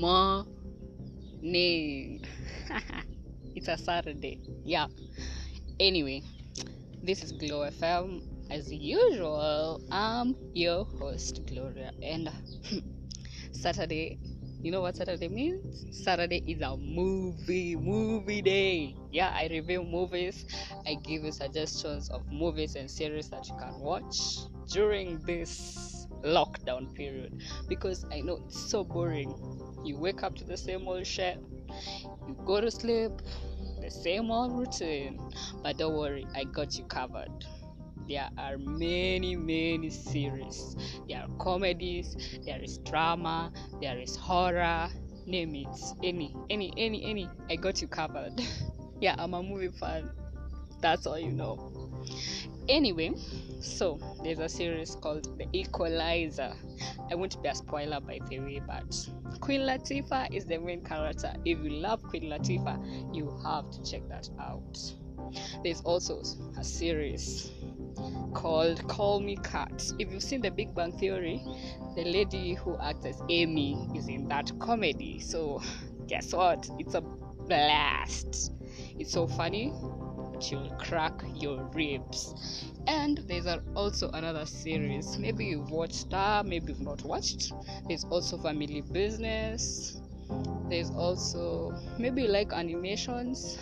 morning. It's a Saturday. Yeah. Anyway, this is Glow FM. As usual, I'm your host, Gloria. And Saturday, you know what Saturday means? Saturday is a movie day. Yeah, I review movies. I give you suggestions of movies and series that you can watch during this lockdown period. Because I know it's so boring. You wake up to the same old shit. You go to sleep. The same old routine. But don't worry, I got you covered. There are many series. There are comedies, there is drama, there is horror, name it. Any. I got you covered. Yeah, I'm a movie fan. That's all you know. Anyway, so there's a series called The Equalizer. I won't be a spoiler by the way, but Queen Latifah is the main character. If you love Queen Latifah, you have to check that out. There's also a series called Call Me Kat. If you've seen The Big Bang Theory, the lady who acts as Amy is in that comedy. So guess what? It's a blast. It's so funny, you'll crack your ribs. And there's also another series. Maybe you've watched that, maybe you've not watched. There's also Family Business. There's also, maybe you like animations.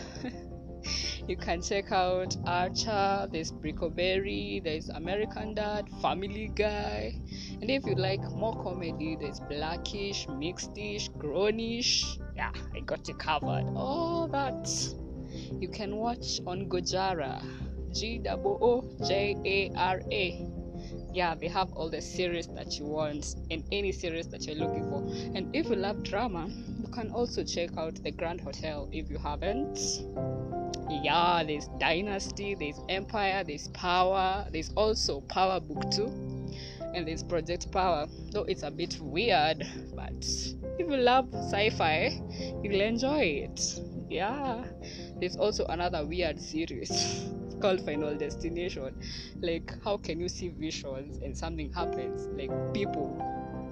You can check out Archer, there's Brickleberry, there's American Dad, Family Guy. And if you like more comedy, there's Blackish, Mixed-ish, Grown-ish. Yeah, I got you covered. All that you can watch on Gojara. Gojara. Yeah, they have all the series that you want and any series that you're looking for. And if you love drama, you can also check out the Grand Hotel if you haven't. Yeah, there's Dynasty, there's Empire, there's Power, there's also Power Book 2, and there's Project Power. Though it's a bit weird, but if you love sci-fi, you'll enjoy it. Yeah, there's also another weird series called Final Destination. Like, how can you see visions and something happens? Like, people,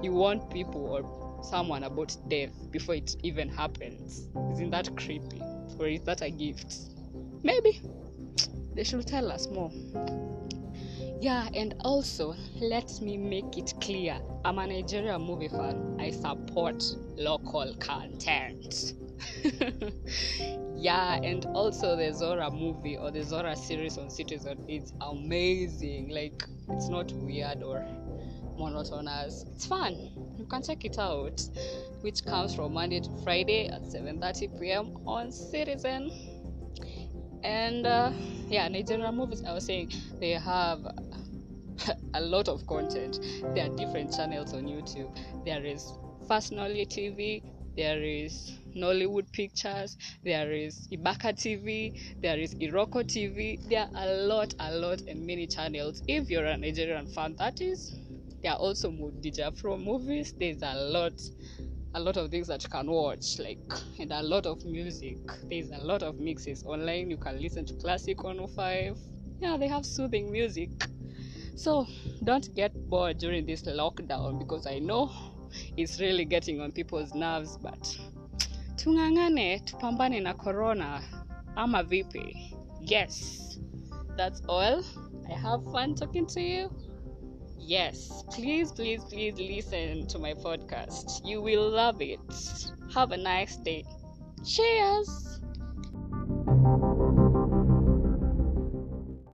you want people or someone about death before it even happens. Isn't that creepy? Or is that a gift? Maybe they should tell us more. Yeah, and also let me make it clear, I'm a Nigerian movie fan. I support local content. Yeah, and also the Zora movie or the Zora series on Citizen is amazing. Like, it's not weird or monotonous. It's fun. You can check it out, which comes from Monday to Friday at 7:30 p.m. on Citizen. And yeah, Nigerian movies, I was saying, they have a lot of content. There are different channels on YouTube. There is Fast Nolly TV, there is Nollywood Pictures, there is Ibaka TV, there is Iroko TV. There are a lot and many channels. If you're a Nigerian fan, that is. There are also DJ pro movies. There's a lot of things that you can watch, like, and a lot of music. There's a lot of mixes online. You can listen to Classic 105. Yeah, they have soothing music. So don't get bored during this lockdown, because I know it's really getting on people's nerves. But tungangane tupambane na corona. Ama vipi? Yes, that's all. I have fun talking to you. Yes, please listen to my podcast. You will love it. Have a nice day. Cheers.